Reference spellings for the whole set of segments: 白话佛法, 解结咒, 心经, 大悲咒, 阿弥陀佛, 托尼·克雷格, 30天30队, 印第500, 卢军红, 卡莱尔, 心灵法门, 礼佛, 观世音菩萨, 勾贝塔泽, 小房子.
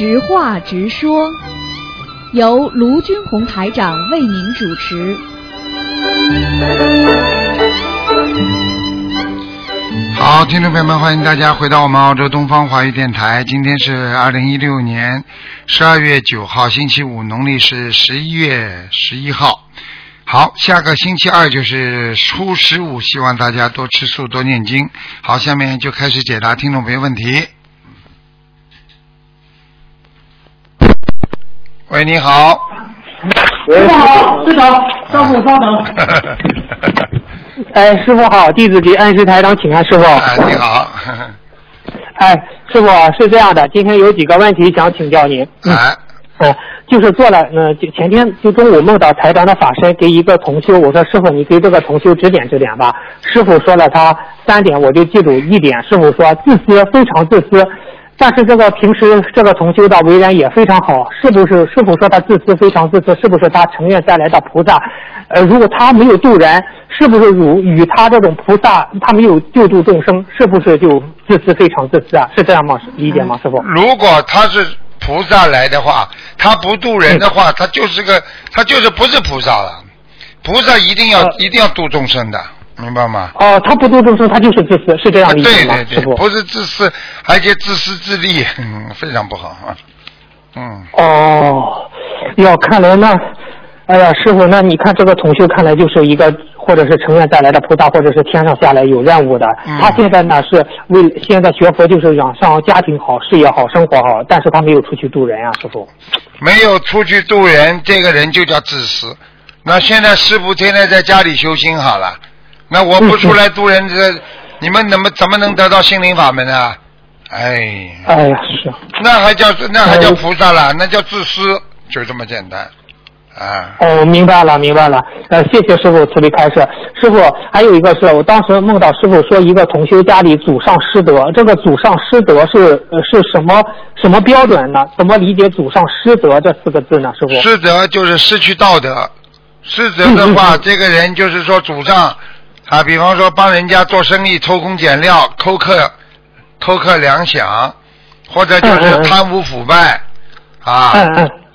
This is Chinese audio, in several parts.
直话直说，由卢军红台长为您主持。好，听众朋友们，欢迎大家回到我们澳洲东方华语电台。今天是2016年12月9号，星期五，农历是11月11号。好，下个星期二就是初15，希望大家多吃素，多念经。好，下面就开始解答听众朋友问题。喂，你好。喂，师傅好，师长，稍等，稍等。哎，师傅好，弟子给恩师台长请安，师傅。哎，你好。哎，师傅是这样的，今天有几个问题想请教您。哎。就是做了，前天就中午梦到台长的法身给一个同修，我说师傅你给这个同修指点指点吧。师傅说了他3点，我就记住1点。师傅说自私，非常自私，但是这个平时这个同修的为人也非常好，是不是？师傅说他自私，非常自私，是不是他成愿再来的菩萨？如果他没有度人，是不是与他这种菩萨，他没有救度众生，是不是就自私，非常自私啊？是这样吗？理解吗，师傅？如果他是菩萨来的话，他不渡人的话，他就是不是菩萨了。菩萨一定要度众生的，明白吗？哦，他不度众生，他就是自私，是这样理解吗？对对对，不是自私，而且自私自利，非常不好啊。嗯。哦，要看来那，哎呀，师傅，那你看这个同修看来就是一个，或者是成愿带来的菩萨，或者是天上下来有任务的。他现在呢是为现在学佛，就是想让家庭好、事业好、生活好，但是他没有出去度人啊，师傅。没有出去度人，这个人就叫自私。那现在师傅天天在家里修心好了，那我不出来度人，你们怎么能得到心灵法门啊？哎呀，是。那还叫菩萨了？那叫自私，就这么简单。啊，哦，明白了，谢谢师傅慈悲开示。师傅还有一个是我当时梦到师傅说一个同修家里祖上失德，这个祖上失德是什么标准呢？怎么理解祖上失德这四个字呢？师傅，失德就是失去道德，失德的话，这个人就是说祖上啊，比方说帮人家做生意偷工减料、扣客粮饷，或者就是贪污腐败啊。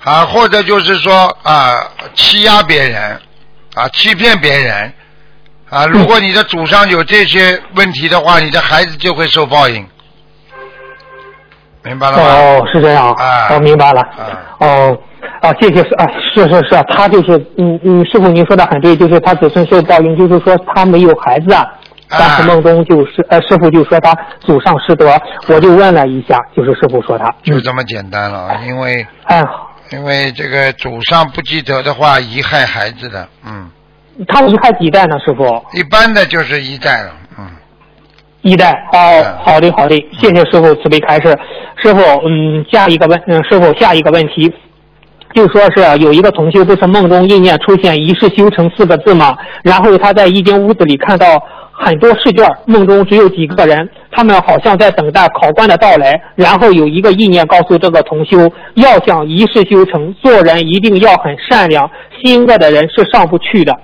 啊，或者就是说啊，欺压别人，啊，欺骗别人，啊，如果你的祖上有这些问题的话，你的孩子就会受报应，明白了吗？哦，是这样啊，我明白了。哦，啊，谢谢啊，是，他就是，师傅您说的很对，就是他子孙受报应，就是说他没有孩子啊。但是梦中就是师傅就说他祖上失德，我就问了一下，就是师傅说他就这么简单了，因为这个祖上不积德的话，贻害孩子的。嗯，他贻害几代呢，师傅？一般的就是一代了。嗯，一代。哦，好的，谢谢师傅慈悲开示。师傅，师傅下一个问题。就说是有一个同修，不是梦中意念出现一世修成四个字嘛，然后他在一间屋子里看到很多试卷，梦中只有几个人，他们好像在等待考官的到来，然后有一个意念告诉这个同修，要想一世修成，做人一定要很善良，心恶的人是上不去的。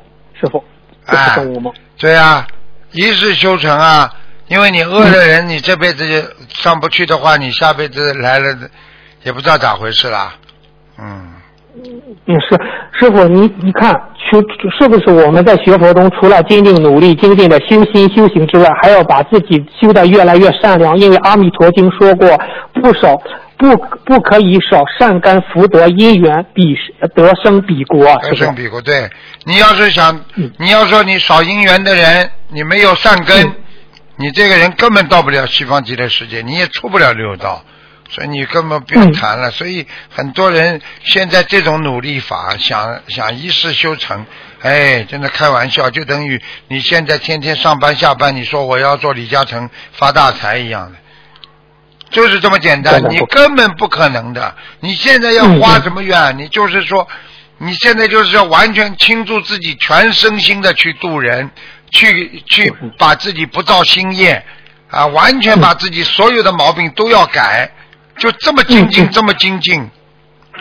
师父，这是真无吗？对啊，一世修成啊，因为你恶的人，你这辈子上不去的话，你下辈子来了也不知道咋回事啦。嗯。是师傅，你看，是不是我们在学佛中，除了坚定努力、精进的修心修行之外，还要把自己修得越来越善良？因为《阿弥陀经》说过，不可以少善根福德因缘，彼得生彼国。得生彼国，对。你要是想，你要说你少因缘的人，你没有善根，你这个人根本到不了西方极乐世界，你也出不了六道。所以你根本不用谈了。所以很多人现在这种努力法，想一世修成，哎，真的开玩笑，就等于你现在天天上班下班，你说我要做李嘉诚发大财一样的，就是这么简单，你根本不可能的。你现在要花什么愿？你就是说，你现在就是要完全倾注自己全身心的去度人，去把自己不造新业啊，完全把自己所有的毛病都要改。就这么精进，这么精进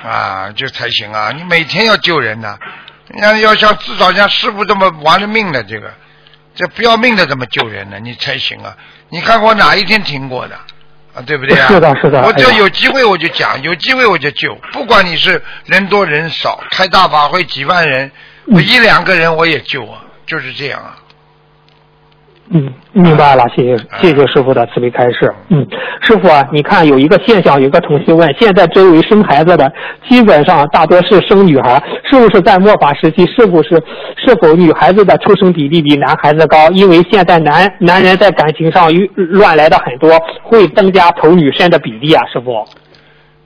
啊，就才行啊！你每天要救人呐，要像至少像师父这么玩了命的，这不要命的这么救人呢，你才行啊！你看我哪一天停过的啊，对不对啊？是的，是的。我就有机会我就讲，有机会我就救，不管你是人多人少，开大法会几万人，我一两个人我也救啊，就是这样啊。嗯，明白了，谢谢师傅的慈悲开示。嗯，师傅啊，你看有一个现象，有一个同学问，现在周围生孩子的基本上大多是生女孩，是不是在末法时期，是否女孩子的出生比例比男孩子高？因为现在男人在感情上乱来的很多，会增加投女身的比例啊，师傅。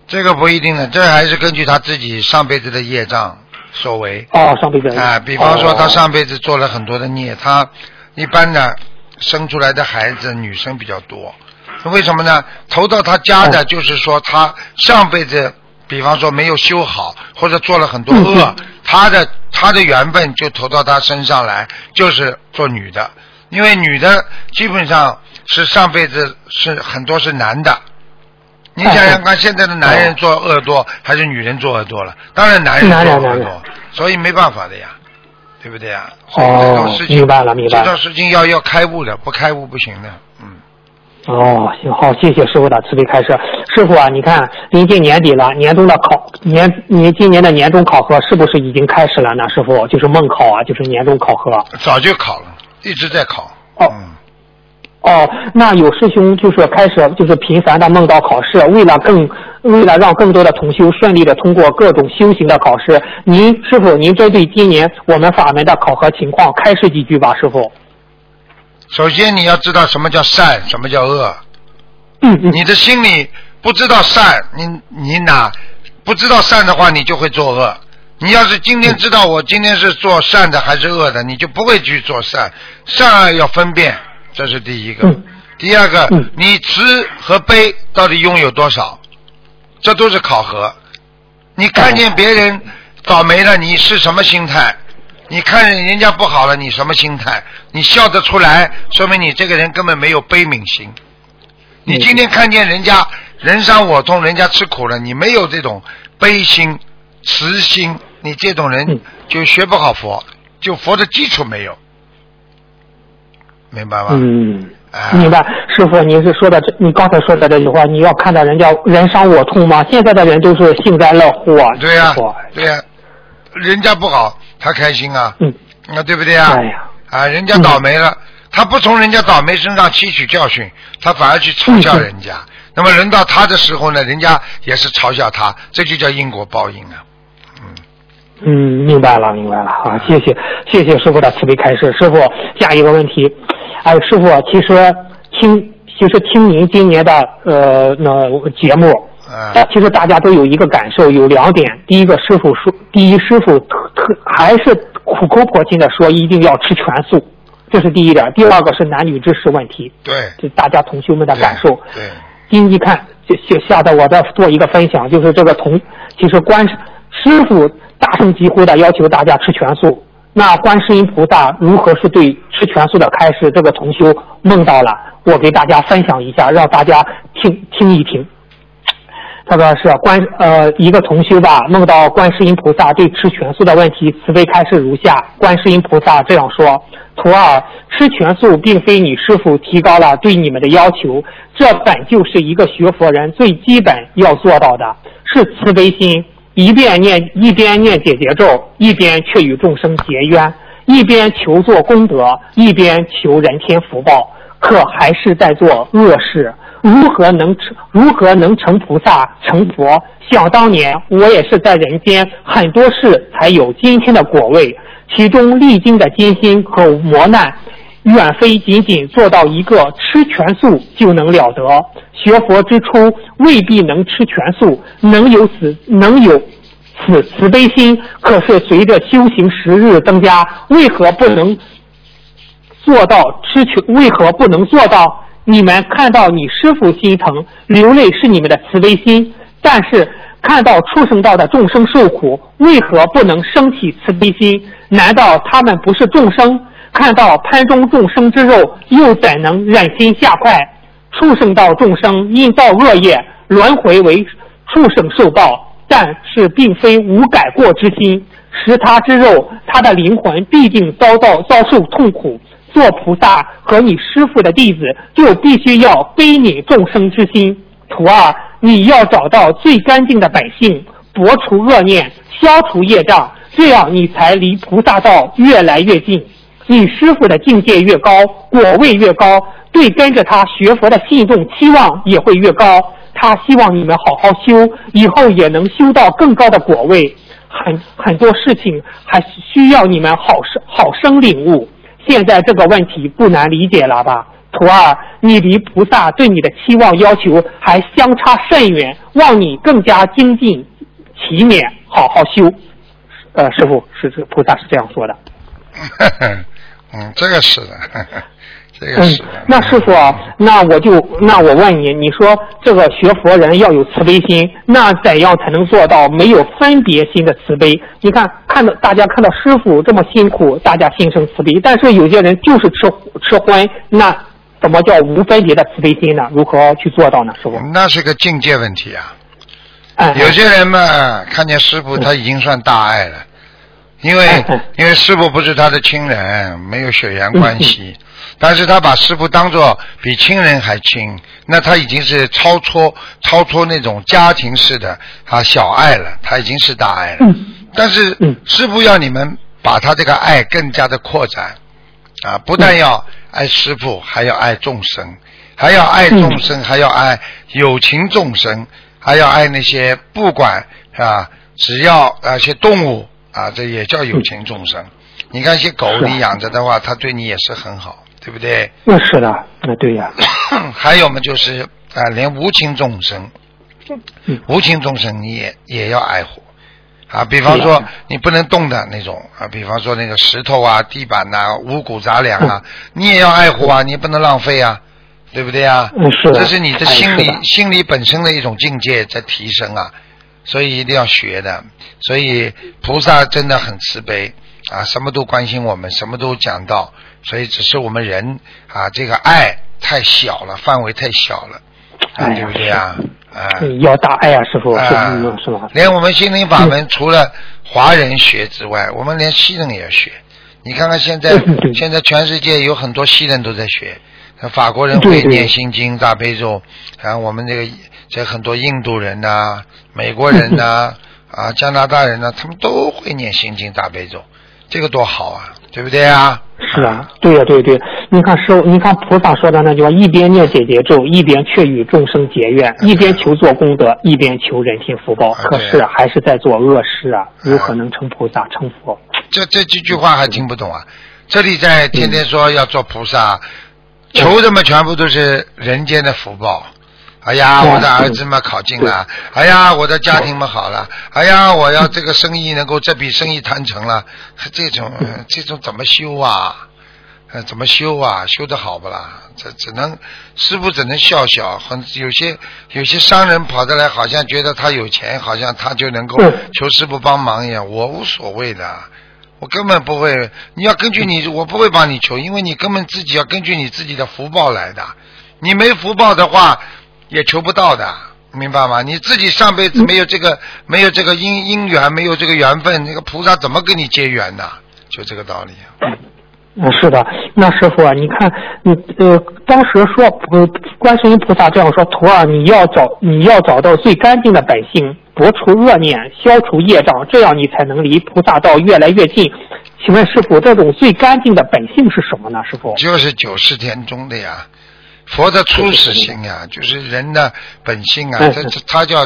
这个不一定的，这还是根据他自己上辈子的业障所为。哦，上辈子啊，比方说他上辈子做了很多的孽，他一般的。生出来的孩子女生比较多，为什么呢？投到他家的就是说他上辈子比方说没有修好或者做了很多恶，他的缘分就投到他身上来，就是做女的，因为女的基本上是上辈子是很多是男的，你想想看现在的男人做恶多还是女人做恶多了？当然男人做恶多，所以没办法的呀，对不对啊？哦，明白了，明白了。这种事情要开悟的，不开悟不行的。嗯。哦，行，好，谢谢师傅的慈悲开示。师傅啊，你看临近年底了，今年的年终考核是不是已经开始了呢？师傅，就是梦考啊，就是年终考核。早就考了，一直在考。哦。嗯哦，那有师兄就是开始就是频繁的梦到考试，为了让更多的同修顺利的通过各种修行的考试，师父您针对今年我们法门的考核情况开示几句吧，师父。首先你要知道什么叫善，什么叫恶。嗯。你的心里不知道善，你不知道善的话，你就会做恶。你要是今天知道我今天是做善的还是恶的，你就不会去做善。善恶要分辨。这是第一个，第二个，你慈和悲到底拥有多少？这都是考核。你看见别人倒霉了，你是什么心态？你看人家不好了，你什么心态？你笑得出来，说明你这个人根本没有悲悯心。你今天看见人家人伤我痛，人家吃苦了，你没有这种悲心、慈心，你这种人就学不好佛，就佛的基础没有。明白吗？嗯，明白。师傅，您是说的，你刚才说的这句话，你要看到人家人伤我痛吗？现在的人都是幸灾乐祸啊。对呀、啊，对呀、啊，人家不好，他开心啊。嗯。那对不对啊？哎呀。啊，人家倒霉了，他不从人家倒霉身上吸取教训，他反而去嘲笑人家。那么轮到他的时候呢，人家也是嘲笑他，这就叫因果报应啊。嗯，明白了啊！谢谢师傅的慈悲开示。师傅，下一个问题，哎，师傅，其实听您今年的节目，其实大家都有一个感受，有两点。第一，师傅还是苦口婆心的说一定要吃全素，这是第一点。第二个是男女知识问题，对，就大家同学们的感受。对，你看，下次我再做一个分享，就是这个其实观师傅。大声疾呼的要求大家吃全素，那观世音菩萨如何是对吃全素的开示？这个同修梦到了，我给大家分享一下，让大家听一听。他说是一个同修吧，梦到观世音菩萨对吃全素的问题慈悲开示如下：观世音菩萨这样说，徒儿，吃全素并非你师父提高了对你们的要求，这本就是一个学佛人最基本要做到的，是慈悲心。一边念解结咒，一边却与众生结冤，一边求做功德，一边求人天福报，可还是在做恶事。如何能成菩萨成佛？想当年我也是在人间很多事才有今天的果位，其中历经的艰辛和磨难远非仅仅做到一个吃全素就能了得，学佛之初未必能吃全素，能有此慈悲心，可是随着修行时日增加，为何不能做到？你们看到你师父心疼流泪是你们的慈悲心，但是看到畜生道的众生受苦，为何不能升起慈悲心？难道他们不是众生？看到盘中众生之肉，又怎能忍心下筷？畜生道众生因造恶业，轮回为畜生受报，但是并非无改过之心。食他之肉，他的灵魂必定遭受痛苦。做菩萨和你师父的弟子，就必须要悲悯众生之心。图二，你要找到最干净的百姓，薄除恶念，消除业障，这样你才离菩萨道越来越近。你师父的境界越高，果位越高，对跟着他学佛的信众期望也会越高。他希望你们好好修，以后也能修到更高的果位。很多事情还需要你们好生领悟。现在这个问题不难理解了吧？图二，你离菩萨对你的期望要求还相差甚远，望你更加精进勤勉，好好修。师父，是菩萨是这样说的。这个是的。那师父啊，那我问你，你说这个学佛人要有慈悲心，那怎样才能做到没有分别心的慈悲？你看到大家看到师父这么辛苦，大家心生慈悲，但是有些人就是吃荤，那怎么叫无分别的慈悲心呢？如何去做到呢？师父，那是个境界问题啊。有些人嘛，看见师父他已经算大爱了，因为师父不是他的亲人，没有血缘关系。但是他把师父当作比亲人还亲，那他已经是超脱那种家庭式的小爱了，他已经是大爱了。但是师父要你们把他这个爱更加的扩展啊，不但要爱师父，还要爱众生，还要爱有情众生，还要爱那些不管啊，只要那些动物啊，这也叫有情众生。你看些狗你养着的话，它对你也是很好，对不对？那是的，那对呀。还有嘛，就是连无情众生，你也要爱护啊。比方说你不能动的那种啊，比方说那个石头啊、地板啊、五谷杂粮啊，你也要爱护啊，你不能浪费啊，对不对啊？是的。这是你的心理本身的一种境界在提升啊，所以一定要学的。所以菩萨真的很慈悲啊，什么都关心我们，什么都讲到。所以只是我们人啊，这个爱太小了，范围太小了，啊，对不对啊？啊，要大爱啊，师父，是吧？连我们心灵法门除了华人学之外，我们连西人也要学。你看看现在全世界有很多西人都在学，法国人会念心经、大悲咒，然后我们这很多印度人呐、美国人呐、啊、加拿大人呐、他们都会念心经、大悲咒。这个多好啊，对不对啊？是啊，对啊，对，你看师父，你看菩萨说的那句话，一边念解结咒，一边却与众生结怨，一边求做功德，一边求人天福报，可是还是在做恶事啊，如何能成菩萨成佛？这几句话还听不懂啊？这里在天天说要做菩萨，求的嘛全部都是人间的福报。哎呀，我的儿子嘛考进了，哎呀，我的家庭嘛好了，哎呀，我要这个生意能够这笔生意谈成了，这种怎么修啊？修得好不啦？这只能师父只能笑笑。有些商人跑得来，好像觉得他有钱，好像他就能够求师父帮忙一样。我无所谓的，我根本不会。你要根据我不会帮你求，因为你根本自己要根据你自己的福报来的。你没福报的话，也求不到的，明白吗？你自己上辈子没有这个因缘，没有这个缘分，那个菩萨怎么跟你结缘呢？就这个道理。是的。那师父啊，你看你当时说观世音菩萨这样说，徒儿，你要找到最干净的百姓，薄除恶念，消除业障，这样你才能离菩萨道越来越近。请问师父，这种最干净的百姓是什么呢？师父，就是90天中的呀，佛的初始性呀，就是人的本性啊，他叫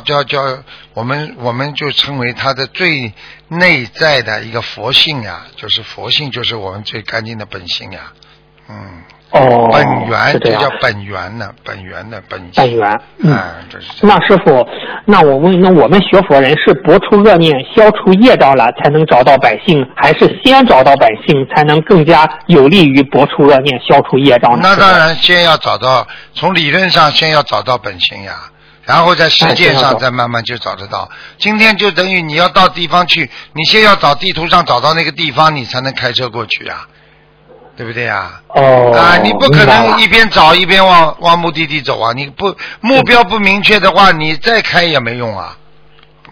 我们就称为他的最内在的一个佛性呀，就是佛性就是我们最干净的本性呀，本源，这叫本源。就是这样。那师父，那我们学佛人是薄除恶念、消除业障了才能找到百姓，还是先找到百姓才能更加有利于薄除恶念、消除业障呢？那当然先要找到，从理论上先要找到本性呀，然后在实践上再慢慢就找得到。今天就等于你要到地方去，你先要找地图上找到那个地方，你才能开车过去呀，对不对啊？你不可能一边找一边往目的地走啊！你目标不明确的话，你再开也没用啊，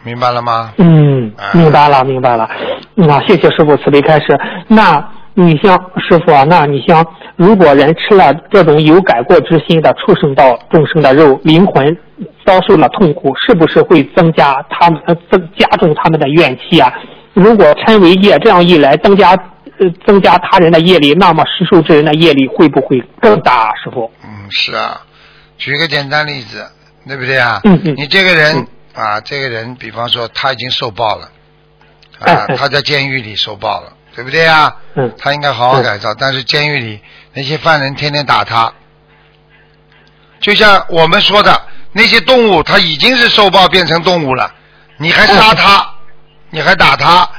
明白了吗？明白了。那谢谢师父慈悲开示。那你像师父啊，那你像如果人吃了这种有改过之心的畜生道众生的肉，灵魂遭受了痛苦，是不是会加重他们的怨气啊？如果嗔为业，这样一来增加他人的业力，那么施受之人的业力会不会更大？师父，是啊，举个简单例子，对不对啊？你这个人啊，这个人比方说他已经受报了啊，他在监狱里受报了，对不对啊？他应该好好改造，但是监狱里那些犯人天天打他，就像我们说的那些动物，他已经是受报变成动物了，你还杀他，你还打他，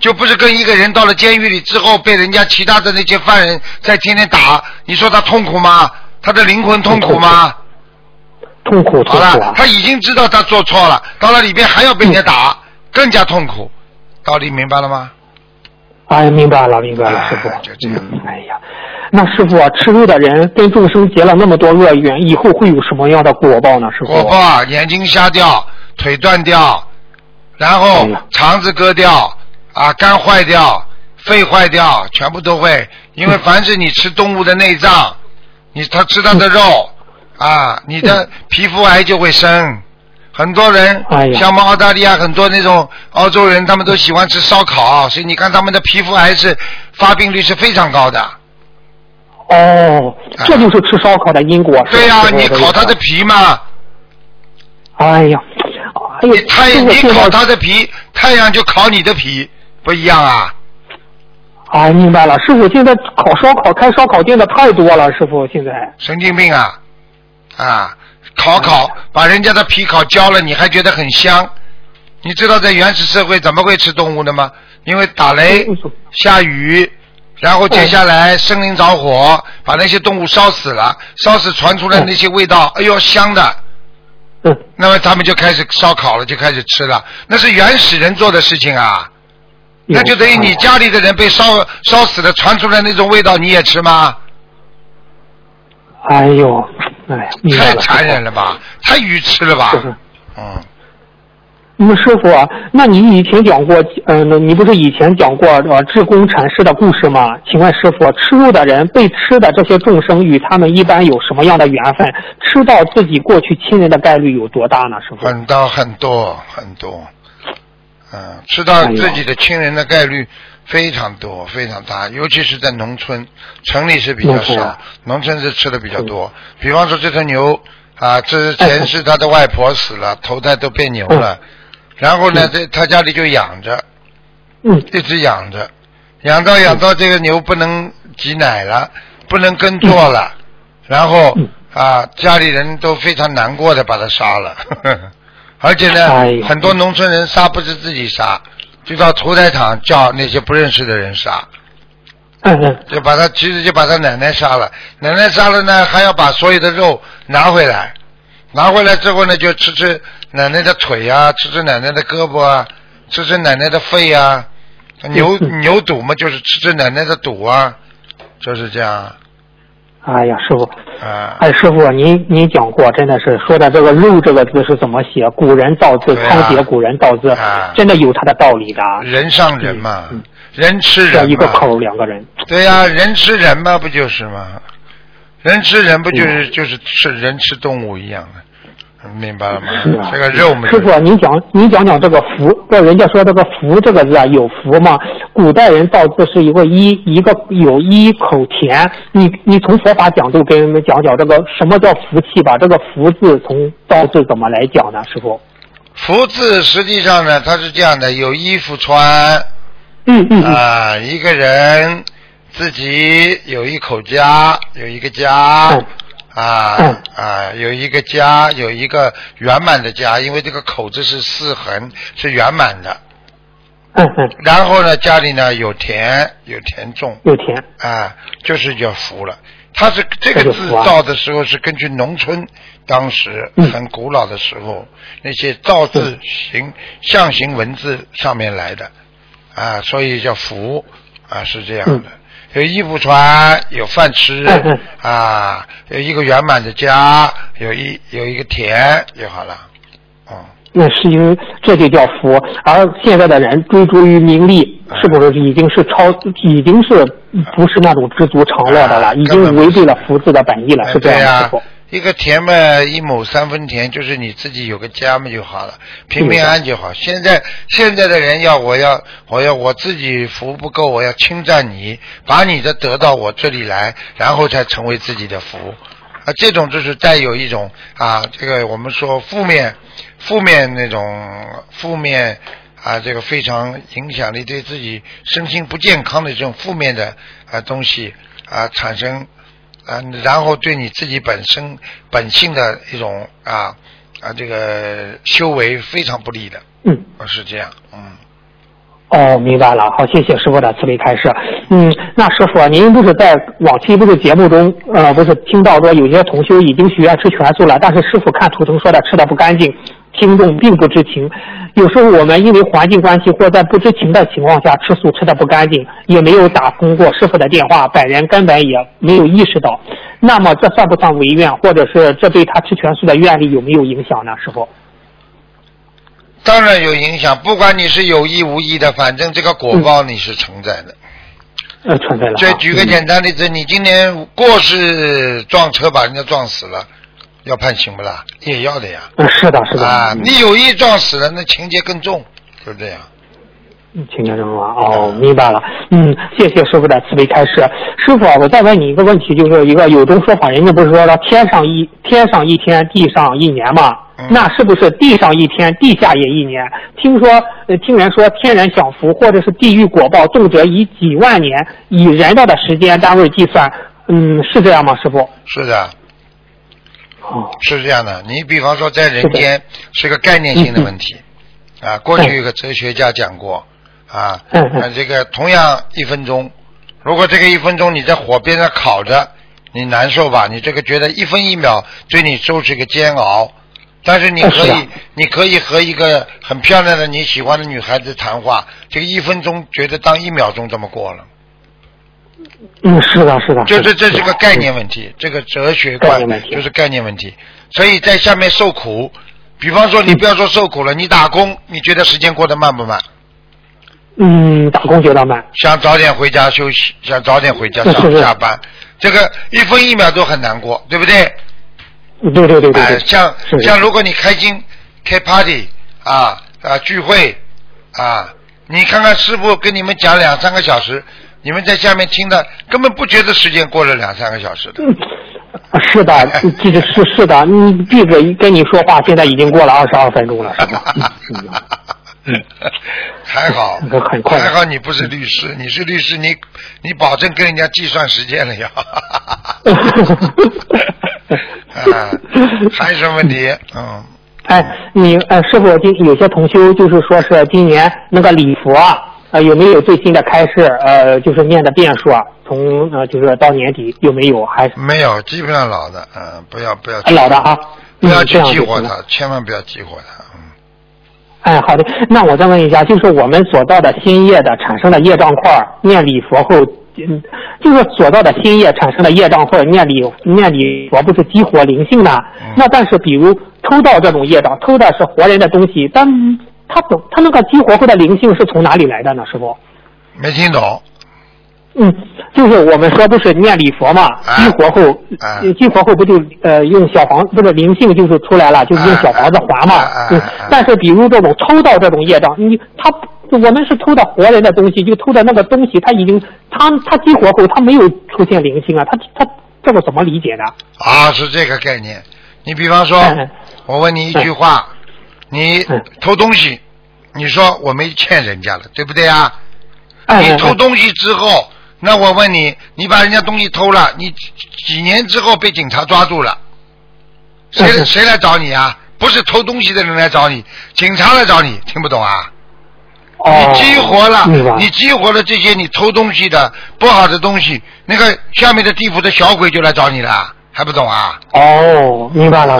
就不是跟一个人到了监狱里之后被人家其他的那些犯人在天天打，你说他痛苦吗？他的灵魂痛苦吗？痛苦好了，他已经知道他做错了，到了里边还要被人家打，更加痛苦，道理明白了吗？哎，明白了，师父。就这样。哎呀，那师父啊，吃肉的人跟众生结了那么多恶缘，以后会有什么样的果报呢？师父。果报啊，眼睛瞎掉，腿断掉，然后肠子割掉，啊，肝坏掉，肺坏掉，全部都会。因为凡是你吃动物的内脏，他吃它的肉，啊，你的皮肤癌就会生。很多人像我们澳大利亚很多那种澳洲人，他们都喜欢吃烧烤，所以你看他们的皮肤癌是发病率是非常高的。哦，这就是吃烧烤的因果。对啊，你烤他的皮嘛。哎呀，你烤他的皮，太阳就烤你的皮，不一样啊。哎，明白了，师傅，现在烤烧烤开烧烤店的太多了，师傅现在。神经病啊！啊。烤把人家的皮烤焦了，你还觉得很香。你知道在原始社会怎么会吃动物的吗？因为打雷下雨，然后接下来森林着火，把那些动物烧死了，烧死传出来那些味道，哎呦香的，那么他们就开始烧烤了，就开始吃了。那是原始人做的事情啊，那就等于你家里的人被烧死了，传出来那种味道你也吃吗？哎呦，太残忍了吧，太愚痴了吧。那师父啊，那你以前讲过你不是以前讲过智公禅师的故事吗？请问师父，吃肉的人被吃的这些众生与他们一般有什么样的缘分？吃到自己过去亲人的概率有多大呢？师父，很多，吃到自己的亲人的概率非常多，非常大，尤其是在农村，城里是比较少，农村是吃的比较多。比方说这头牛啊，这前世他的外婆死了，头胎都变牛了，然后呢，他家里就养着，一直养着，养到这个牛不能挤奶了，不能耕作了，然后啊，家里人都非常难过的把他杀了，而且呢，很多农村人杀不是自己杀。就到屠宰场叫那些不认识的人杀，就把他奶奶杀了，奶奶杀了呢，还要把所有的肉拿回来之后呢，就吃奶奶的腿啊，吃奶奶的胳膊啊，吃奶奶的肺啊，牛肚嘛，就是吃奶奶的肚啊，就是这样。哎呀，师傅，哎，师傅，您讲过，真的是说的这个肉这个字是怎么写？古人造字，仓颉古人造字，真的有它的道理的。人上人嘛，人吃人嘛，一个口两个人。对呀，人吃人嘛，不就是嘛？人吃人不就是吃人吃动物一样的？明白了吗？这个肉没有。师傅，您讲这个福，人家说这个福这个字啊，有福吗？古代人造字是一个有一口田，你从佛法角度给我们讲讲这个什么叫福气吧？这个福字从造字怎么来讲呢？师傅，福字实际上呢，它是这样的，有衣服穿，一个人自己有一口家，有一个家。有一个家，有一个圆满的家，因为这个口字是四横，是圆满的。然后呢，家里呢有田种。有田。啊，就是叫福了。它是这个字造的时候是根据农村当时很古老的时候那些造字象形文字上面来的啊，所以叫福啊，是这样的。有衣服穿，有饭吃，有一个圆满的家，有一个田就好了。那是因为这就叫福，而现在的人追逐于名利，是不是已经是不是那种知足常乐的了，已经违背了福字的本意了，是这样的。对啊，一个田嘛，一亩三分田，就是你自己有个家嘛就好了，平平安就好。现在的人要我要我自己福不够，我要侵占你，把你的得到我这里来，然后才成为自己的福。啊，这种就是带有一种啊，这个我们说负面那种负面啊，这个非常影响力对自己身心不健康的这种负面的啊东西啊产生。啊，然后对你自己本性的一种这个修为非常不利的，嗯，是这样，嗯。哦，明白了，好，谢谢师父的慈悲开示。嗯，那师父啊，您不是在往期不是节目中，不是听到说有些同修已经许愿吃全素了，但是师父看图腾说的吃的不干净，听众并不知情。有时候我们因为环境关系或在不知情的情况下吃素吃的不干净，也没有打通过师父的电话，本人根本也没有意识到。那么这算不算违愿，或者是这对他吃全素的愿力有没有影响呢？师父？当然有影响，不管你是有意无意的，反正这个果报你是存在的。存在了。这举个简单例子，你今年过世撞车把人家撞死了，要判刑不啦？也要的呀。是的。啊，你有意撞死了，那情节更重，就这样。情节更重啊！哦，明白了。嗯，谢谢师傅的慈悲开示。师傅，我再问你一个问题，就是一个有种说法，人家不是说了天上一天，地上一年嘛？那是不是地上一天，地下也一年？听人说天人享福，或者是地狱果报，动辄以几万年，以人道的时间单位计算，是这样吗，师傅？是的。哦，是这样的。你比方说在人间是个概念性的问题，啊，过去有个哲学家讲过，啊，这个同样一分钟，如果这个一分钟你在火边上烤着，你难受吧？你这个觉得一分一秒对你都是一个煎熬。但是你可以和一个很漂亮的你喜欢的女孩子谈话，这个一分钟觉得当一秒钟这么过了。嗯，是的。就是这是个概念问题，这个哲学观就是概念问题。所以在下面受苦，比方说你不要说受苦了，你打工，你觉得时间过得慢不慢？打工觉得慢。想早点回家休息，想早点回家下班，这个一分一秒都很难过，对不对？对、像如果你开心开 party 聚会啊，你看看师父跟你们讲两三个小时，你们在下面听的根本不觉得时间过了两三个小时的。是的，是的，弟子跟你说话现在已经过了22分钟了，是吧？还好你不是律师，你是律师你保证跟人家计算时间了呀。啊，还有什么问题？嗯，师傅，有些同修就是说是今年那个礼佛有没有最新的开示？就是念的遍数从就是到年底有没有？还是没有，基本上老的，不要。老的啊，不要去激活它，千万不要激活它。好的，那我再问一下，就是我们所造的新业的产生的业障块，念礼佛后，就是所造的新业产生的业障块，念礼佛不是激活灵性呢？那但是比如偷到这种业障，偷的是活人的东西，但他那个激活后的灵性是从哪里来的呢？师傅？没听懂。就是我们说不是念礼佛嘛，激活后不就用小房，不是灵性就是出来了，就用小房子还嘛。但是比如这种偷到这种业障，我们是偷到活人的东西，就偷到那个东西，他激活后他没有出现灵性啊，他这个怎么理解呢？啊，是这个概念。你比方说，我问你一句话，你偷东西，你说我没欠人家了，对不对啊？你偷东西之后。那我问你，你把人家东西偷了，你几年之后被警察抓住了，谁来找你啊？不是偷东西的人来找你，警察来找你，听不懂啊？你激活了这些你偷东西的不好的东西，那个下面的地府的小鬼就来找你了，还不懂啊？明白了，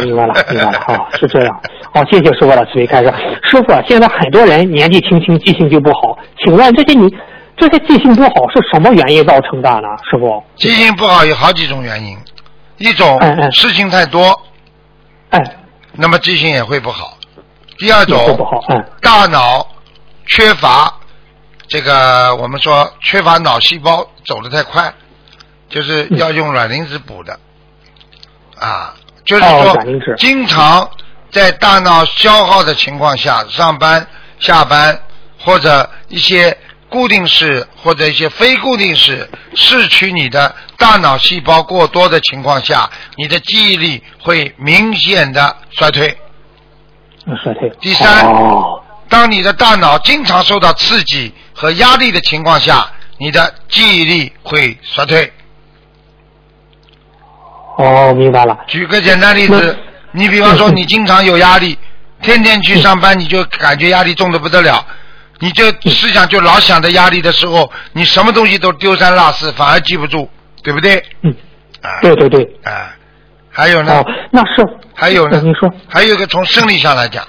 好，是这样。好，谢谢师傅的慈悲开示。师傅，现在很多人年纪轻轻记性就不好，请问这些记性不好是什么原因造成的呢，师傅？记性不好有好几种原因，一种事情太多，那么记性也会不好。第二种大脑缺乏这个我们说缺乏脑细胞走得太快，就是要用卵磷脂补的啊，就是说经常在大脑消耗的情况下，上班下班或者一些固定式或者一些非固定式摄取你的大脑细胞过多的情况下，你的记忆力会明显的衰退。第三，当你的大脑经常受到刺激和压力的情况下，你的记忆力会衰退。哦，明白了。举个简单例子，你比方说你经常有压力，天天去上班，你就感觉压力重得不得了，你就思想就老想着压力的时候，你什么东西都丢三落四，反而记不住，对不对？嗯，对对对。啊，还有呢？哦，那是。还有呢？你说。还有一个从生理上来讲，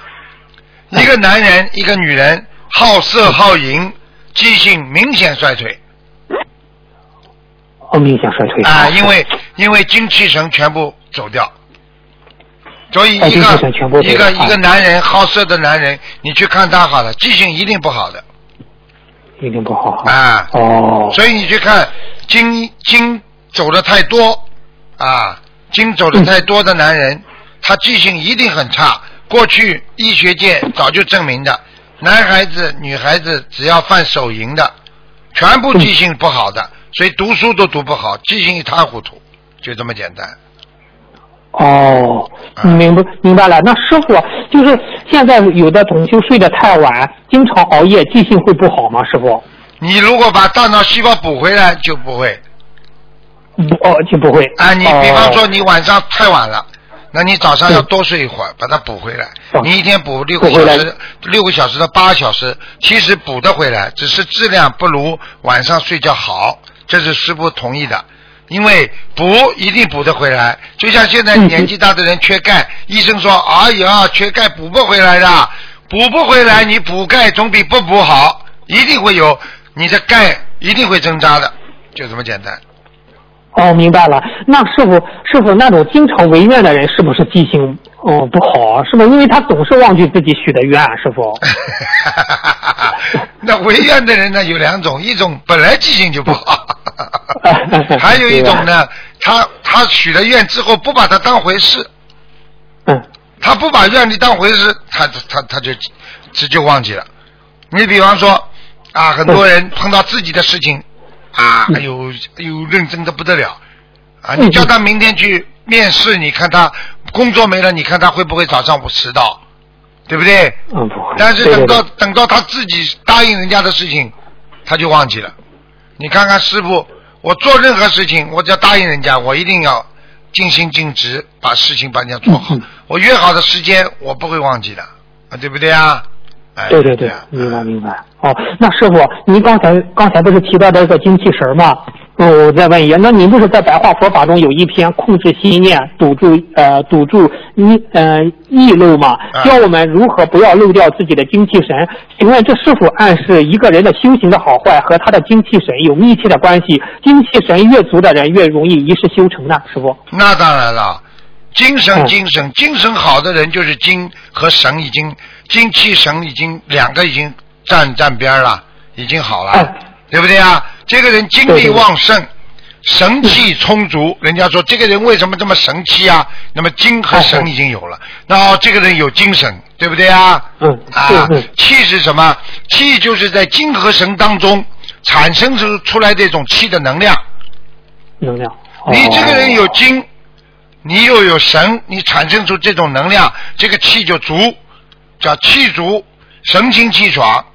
一个男人一个女人好色好淫，记性明显衰退。哦，明显衰退啊！因为精气神全部走掉，所以一个男人好色的男人，你去看他好了，记性一定不好的，一定不好啊！哦，所以你去看精走的太多啊，精走的太多的男人，他记性一定很差。过去医学界早就证明的，男孩子女孩子只要犯手淫的，全部记性不好的，所以读书都读不好，记性一塌糊涂，就这么简单。哦，明白了。那师傅，就是现在有的同修睡得太晚，经常熬夜，记性会不好吗？师傅，你如果把大脑细胞补回来就不会。哦，就不会啊！你比方说你晚上太晚了，那你早上要多睡一会儿，把它补回来。你一天补6个小时，6个小时到8小时，其实补得回来，只是质量不如晚上睡觉好。这是师父同意的，因为补一定补得回来。就像现在年纪大的人缺钙，医生说哎呀，缺钙补不回来的，补不回来，你补钙总比不补好，一定会有，你的钙一定会增加的，就这么简单。哦，明白了。那师傅那种经常违愿的人是不是记性不好？是不是因为他总是忘记自己许的愿？师傅，那违愿的人呢有2种，一种本来记性就不好，还有一种呢，他许了愿之后不把它当回事，他不把愿力当回事，他就直接忘记了。你比方说啊，很多人碰到自己的事情啊，哎呦认真的不得了啊！你叫他明天去面试，你看他工作没了，你看他会不会早上迟到，对不对？嗯，不会。但是等到他自己答应人家的事情，他就忘记了。你看看师父，我做任何事情，我只要答应人家，我一定要尽心尽职，把事情把人家做好。我约好的时间，我不会忘记的啊，对不对啊？对对对，明白。哦，那师傅，您刚才不是提到这个精气神吗？我再问一下，那您不是在白话佛法中有一篇控制心念，堵住逆漏吗？教我们如何不要漏掉自己的精气神。请问这是否暗示一个人的修行的好坏和他的精气神有密切的关系？精气神越足的人越容易一世修成呢，师傅？那当然了。精神好的人，就是精和神已经，精气神已经两个已经站边了，已经好了，对不对啊？这个人精力旺盛，神气充足，人家说这个人为什么这么神气啊？那么精和神已经有了，那这个人有精神，对不对啊？气是什么？气就是在精和神当中产生出来这种气的能量。你这个人有精，你又有神，你产生出这种能量，这个气就足，叫气足，神清气爽。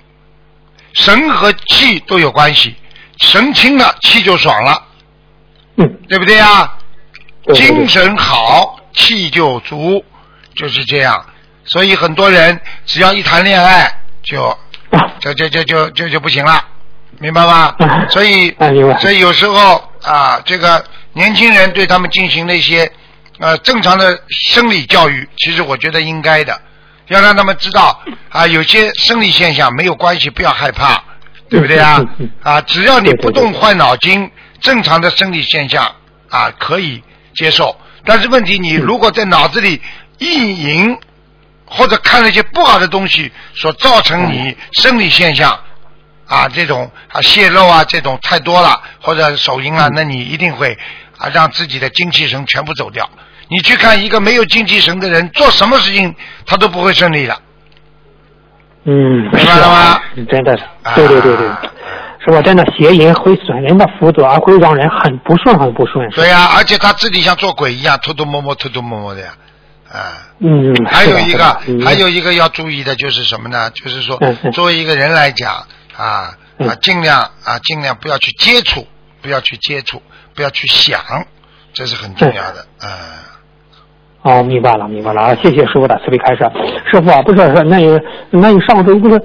神和气都有关系，神清了气就爽了，对不对啊？精神好，气就足，就是这样。所以很多人只要一谈恋爱就不行了，明白吗？所以有时候啊，这个年轻人对他们进行那些正常的生理教育，其实我觉得应该的，要让他们知道啊，有些生理现象没有关系，不要害怕，对不对啊？啊，只要你不动坏脑筋，正常的生理现象啊可以接受。但是问题，你如果在脑子里意淫，或者看了一些不好的东西，所造成你生理现象，啊这种啊泄露啊这种太多了，或者手淫啊，那你一定会啊让自己的精气神全部走掉。你去看一个没有精气神的人，做什么事情他都不会顺利的。嗯，明白了吗？真的是，对对对对，是吧？真的邪淫会损人的福德，而会让人很不顺，很不顺。对呀、啊，而且他自己像做鬼一样，偷偷摸摸，偷偷摸摸的呀。啊，嗯，还有一个，要注意的就是什么呢？就是说，作为一个人来讲啊啊，尽量不要去接触，不要去想，这是很重要的啊。哦，明白了啊！谢谢师傅的慈悲开示。师傅啊，不是那上周不是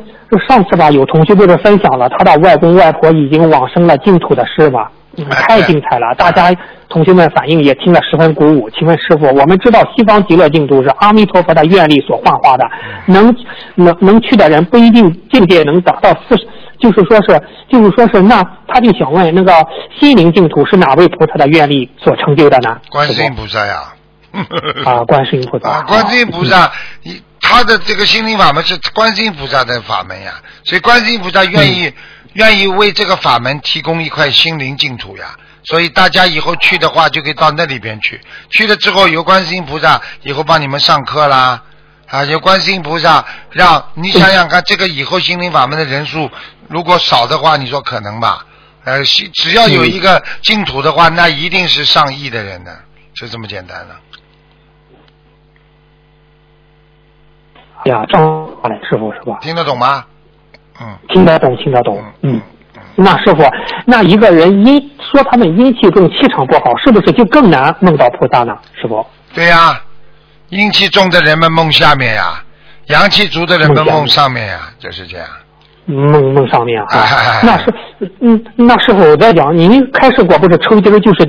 上次吧，有同学不是分享了他的外公外婆已经往生了净土的事吧？嗯，太精彩了！大家同学们反映也听了十分鼓舞。请问师傅，我们知道西方极乐净土是阿弥陀佛的愿力所幻化的，能去的人不一定境界能达到40。就是说是，那他就想问，那个心灵净土是哪位菩萨的愿力所成就的呢？观世音菩萨呀。啊，观世音菩萨，他的这个心灵法门是观世音菩萨的法门呀，所以观世音菩萨愿意为这个法门提供一块心灵净土呀，所以大家以后去的话就可以到那里边去，去了之后由观世音菩萨以后帮你们上课啦，啊，由观世音菩萨让你想想看，这个以后心灵法门的人数如果少的话，你说可能吧？只要有一个净土的话，那一定是上亿的人呢，就这么简单了。呀，这样来，师傅是吧？听得懂吗？嗯，听得懂。嗯，那师傅，那一个人说他们阴气重、气场不好，是不是就更难梦到菩萨呢？师傅？对呀、啊，阴气重的人们梦下面呀、啊，阳气足的人们梦上面呀、啊，就是这样。梦上面啊，那是那师傅我在讲，您开始过不是抽筋，就是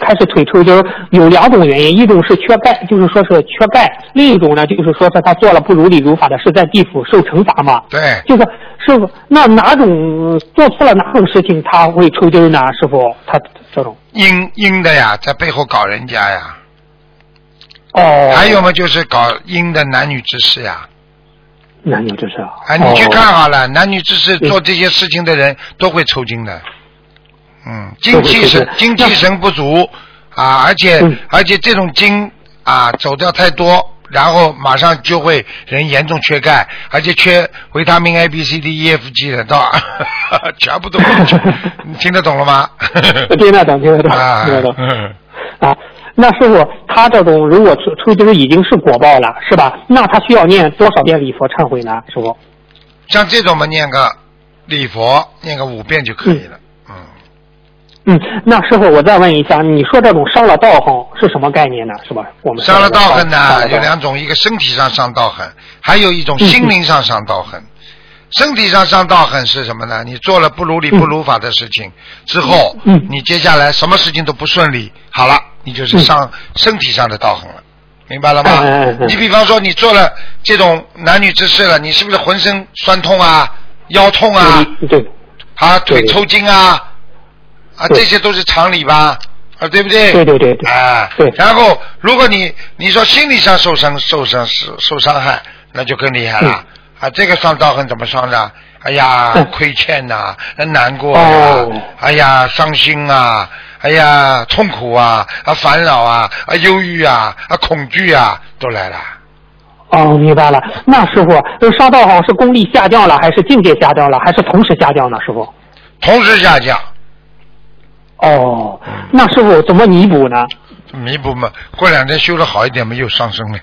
开始腿抽筋，有两种原因，一种是缺钙，就是说是缺钙；另一种呢，就是说是他做了不如理如法的事，在地府受惩罚嘛。对，就是师傅，那哪种做错了哪种事情他会抽筋呢？师傅，他这种阴的呀，在背后搞人家呀。哦。还有嘛，就是搞阴的男女之事呀。男女之事啊，你去看好了，男女之事做这些事情的人都会抽筋的，嗯，精气神不足啊，而且这种精啊走掉太多，然后马上就会人严重缺钙，而且缺维他命 A B C D E F G 的到全部都你听得懂了吗？听得懂啊。那师傅，他这种如果出就是已经是果报了，是吧？那他需要念多少遍礼佛忏悔呢？师傅，像这种嘛，念个礼佛，念个5遍就可以了。嗯，那师傅，我再问一下，你说这种上了道行是什么概念呢？是吧？我们上了道行呢，有2种，一个身体上上道行，还有一种心灵上上道行。身体上上道行是什么呢？你做了不如理不如法的事情之后，你接下来什么事情都不顺利，好了，你就是上身体上的道行了，明白了吗？你比方说你做了这种男女之事了，你是不是浑身酸痛啊、腰痛啊、腿抽筋啊，啊，这些都是常理吧？啊，对不对？对。啊，对。然后，如果你说心理上受伤害，那就更厉害了。啊，这个上道行怎么上的？哎呀，亏欠呐、啊，难过呀、啊哦，哎呀，伤心啊，哎呀，痛苦啊，啊，烦恼啊，啊，忧郁啊，啊，恐惧啊，都来了。哦，明白了。那师傅，上道行是功力下降了，还是境界下降了，还是同时下降呢？师傅？同时下降。哦，那师傅怎么弥补呢？弥补嘛，过2天修得好一点嘛，又上升了。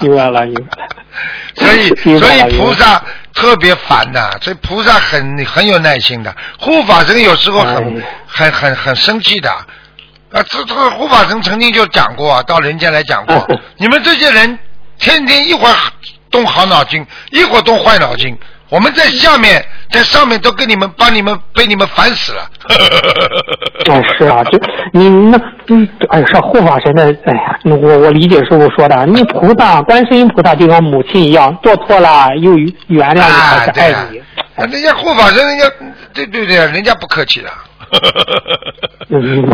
明白了。所以菩萨特别烦的，所以菩萨很有耐心的。护法神有时候很生气的。啊，这护法神曾经就讲过，到人间来讲过，你们这些人天天一会儿动好脑筋，一会儿动坏脑筋。我们在下面，在上面都跟你们被你们烦死了。哦，是啊，就你那，哎，上护法神的，哎呀，我理解师傅说的，你菩萨，观世音菩萨就像母亲一样，做错了又原谅你，还是爱你。人家护法神，人家对，人家不客气了。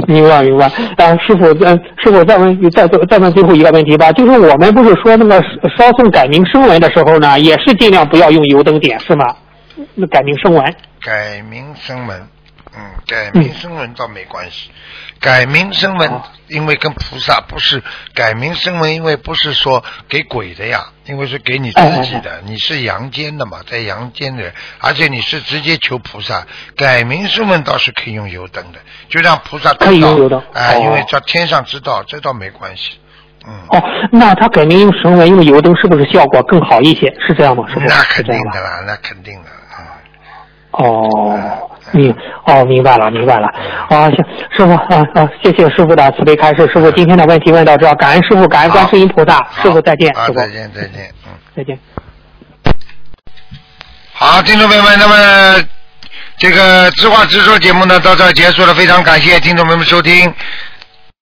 明白。师傅再问最后一个问题吧，就是我们不是说那个烧送改名声文的时候呢，也是尽量不要用油灯点，是吗？那改名声纹。改名声纹，改名声纹倒没关系。改名声纹，因为跟菩萨不是改名声纹，因为不是说给鬼的呀，因为是给你自己的，你是阳间的嘛，在阳间的，而且你是直接求菩萨。改名声纹倒是可以用油灯的，就让菩萨知道，哎，因为叫天上知道，这倒没关系。那他改名用神文用油灯是不是效果更好一些？是这样吗？是不是？那肯定的啦，那肯定的。明白了，明白了。师傅啊，谢谢师傅的慈悲开示。师傅今天的问题问到这，感恩师傅，感恩观世音菩萨。师傅再见。再见，再见。再见。好，听众朋友们，那么这个直话直说节目呢到这结束了，非常感谢听众朋友们收听。